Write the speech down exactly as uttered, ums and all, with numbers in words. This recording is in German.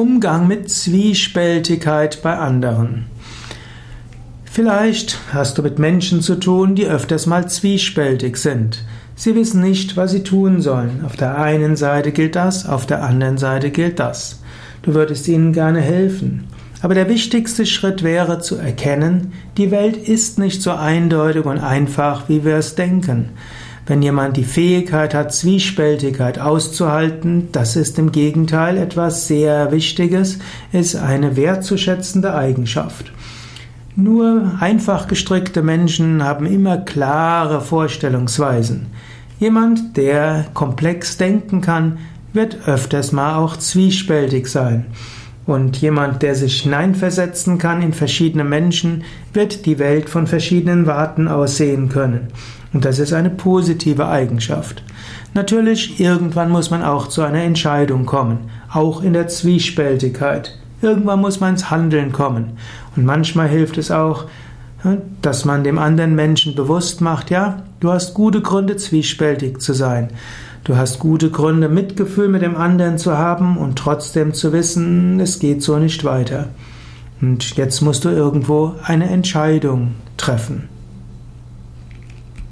Umgang mit Zwiespältigkeit bei anderen. Vielleicht hast du mit Menschen zu tun, die öfters mal zwiespältig sind. Sie wissen nicht, was sie tun sollen. Auf der einen Seite gilt das, auf der anderen Seite gilt das. Du würdest ihnen gerne helfen. Aber der wichtigste Schritt wäre zu erkennen, die Welt ist nicht so eindeutig und einfach, wie wir es denken. Wenn jemand die Fähigkeit hat, Zwiespältigkeit auszuhalten, das ist im Gegenteil etwas sehr Wichtiges, ist eine wertzuschätzende Eigenschaft. Nur einfach gestrickte Menschen haben immer klare Vorstellungsweisen. Jemand, der komplex denken kann, wird öfters mal auch zwiespältig sein. Und jemand, der sich hineinversetzen kann in verschiedene Menschen, wird die Welt von verschiedenen Warten aussehen können. Und das ist eine positive Eigenschaft. Natürlich, irgendwann muss man auch zu einer Entscheidung kommen, auch in der Zwiespältigkeit. Irgendwann muss man ins Handeln kommen. Und manchmal hilft es auch, dass man dem anderen Menschen bewusst macht, ja, du hast gute Gründe, zwiespältig zu sein. Du hast gute Gründe, Mitgefühl mit dem anderen zu haben und trotzdem zu wissen, es geht so nicht weiter. Und jetzt musst du irgendwo eine Entscheidung treffen.